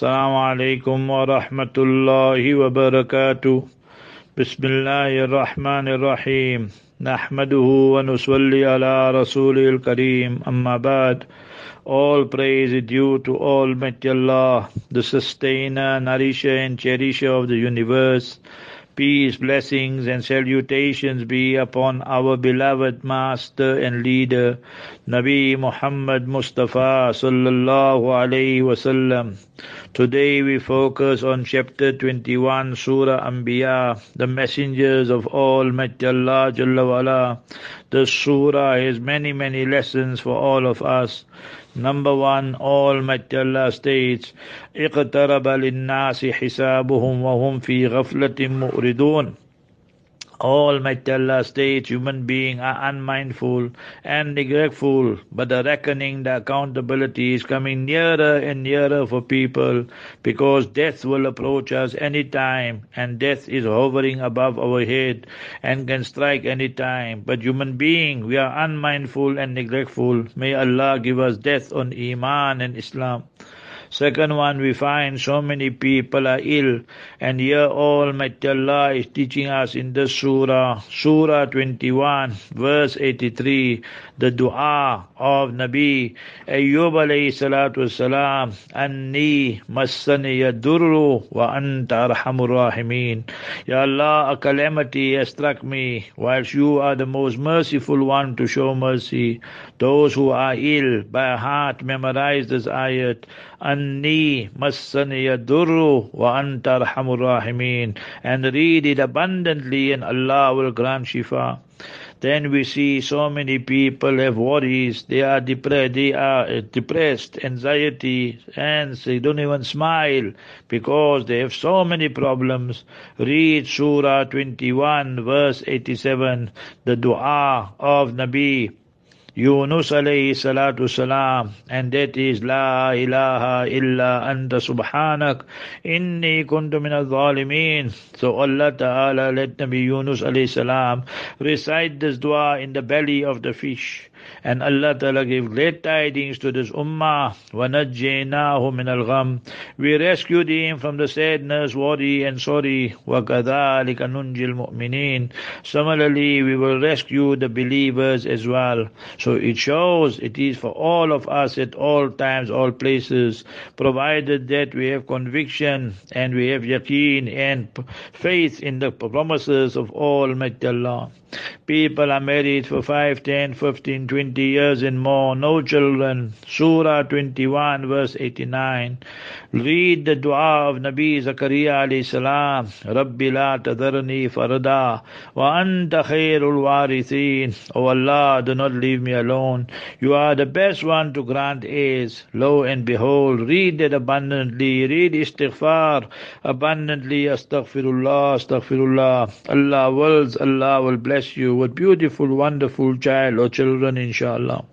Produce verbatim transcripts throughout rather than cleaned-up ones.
السلام عليكم ورحمة الله وبركاته بسم الله الرحمن الرحيم نحمده ونصلي على رسوله الكريم أما بعد. All praise is due to Almighty Allah, the sustainer, nourisher and cherisher of the universe. Peace, blessings and salutations be upon our beloved master and leader, Nabi Muhammad Mustafa sallallahu alayhi wasallam. Today we focus on chapter twenty-one, Surah Anbiya, the messengers of Almighty Allah Jalla Wala. This surah has many, many lessons for all of us. Number one, Almighty Allah states, اِقْتَرَبَ لِلنَّاسِ حِسَابُهُمْ وَهُمْ فِي غَفْلَةٍ مُؤْرِدُونَ. Almighty Allah states, human beings are unmindful and neglectful, but the reckoning, the accountability is coming nearer and nearer for people, because death will approach us any time, and death is hovering above our head and can strike any time. But human beings, we are unmindful and neglectful. May Allah give us death on Iman and Islam. Second one, we find so many people are ill, and here Almighty Allah is teaching us in this surah, Surah twenty-one, verse eighty-three, the dua of Nabi Ayyub alayhi salatu wasalam, Anni massaniya durru wa anta arhamur rahimin. Ya Allah, a calamity has struck me, whilst you are the most merciful one to show mercy. Those who are ill, by heart memorize this ayat, Anni massani yadurru wa anta arhamur rahimin, and read it abundantly and Allah will grant shifa. Then we see so many people have worries, they are depressed, they are depressed, anxiety, and they don't even smile because they have so many problems. Read Surah twenty-one, verse eighty-seven, the dua of Nabi Yunus alayhi salatu salam, and that is La ilaha illa anta subhanak inni kuntu minaz zalimin. So Allah Ta'ala let Nabi Yunus alayhi salam recite this dua in the belly of the fish, and Allah Ta'ala gave great tidings to this ummah. وَنَجَّيْنَاهُ مِنَ الْغَمِّ, we rescued him from the sadness, worry and sorry. وَكَذَلِكَ نُنْجِ الْمُؤْمِنِينَ, similarly we will rescue the believers as well. So it shows it is for all of us at all times, all places, provided that we have conviction and we have yaqeen and faith in the promises of Almighty Allah. People are married for five, ten, fifteen, twenty years and more, no children. Surah twenty-one, verse eighty-nine. Read the dua of Nabi Zakaria alayhi salam, Rabbi la tadharni farada wa anta khairul warithin. O Allah, do not leave me alone, you are the best one to grant aids. Lo and behold, read it abundantly, read istighfar abundantly, astaghfirullah, astaghfirullah. Allah wills, Allah will bless you with beautiful, wonderful child or children, inshallah.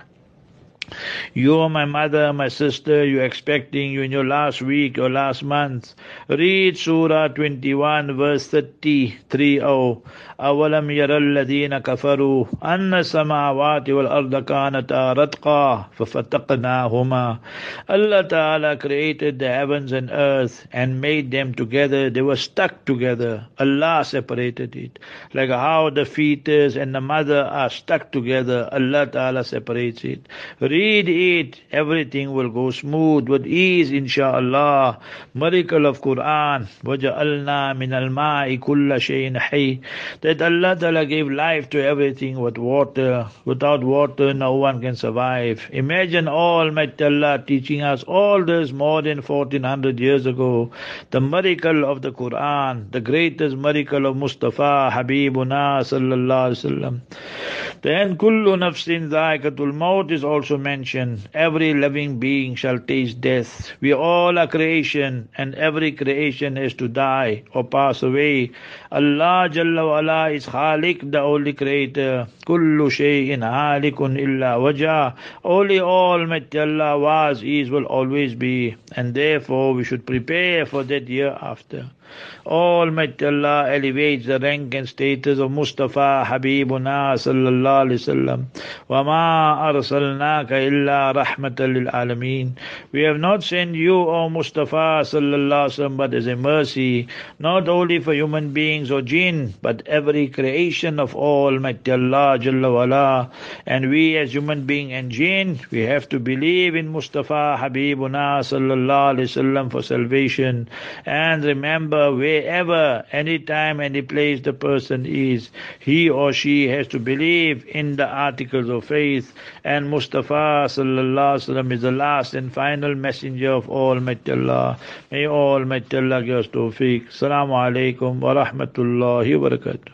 You are my mother, my sister, you are expecting, you in your last week or last month. Read Surah twenty-one, verse thirty-three. Oh, أَوَلَمْ يَرَ الَّذِينَ كَفَرُوا أَنَّ السَّمَاوَاتِ وَالْأَرْضَ كَانَتَا رَتْقًا فَفَتَقْنَاهُمَا. Allah Ta'ala created the heavens and earth and made them together. They were stuck together. Allah separated it. Like how the fetus and the mother are stuck together, Allah Ta'ala separates it. Read it, everything will go smooth with ease, inshallah. Miracle of Quran, وَجَعَلْنَا مِنَ الْمَاءِ كُلَّ شَيْءٍ حَيٍّ, that Allah Ta'ala gave life to everything with water. Without water, no one can survive. Imagine Almighty Allah teaching us all this more than fourteen hundred years ago. The miracle of the Quran, the greatest miracle of Mustafa, Habibuna sallallahu alaihi wasallam. Then, kullu nafsin dhaikatul maut is also mentioned. Every living being shall taste death. We all are creation, and every creation is to die or pass away. Allah Jalla wa Ala is Khalik, the only creator. Kullu shay'in halikun illa wajah. Only Almighty Allah was, is, will always be, and therefore we should prepare for that year after. Almighty Allah elevates the rank and status of Mustafa Habibuna sallallahu sallallahu alaihi wasallam, wa ma arsalnaka illa rahmatan lil alamin. We have not sent you, O Mustafa sallallahu alaihi wasallam, but as a mercy, not only for human beings or jinn, but every creation of Almighty Allah Jalla wa'ala. And we as human being and jinn, we have to believe in Mustafa Habibuna sallallahu alaihi wasallam for salvation. And remember, wherever, anytime, any place the person is, he or she has to believe in the articles of faith, and Mustafa sallallahu alaihi wasallam is the last and final messenger of Almighty Allah. May Almighty Allah give us tawfiq. Assalamu alaikum wa rahmatullahi wa barakatuh.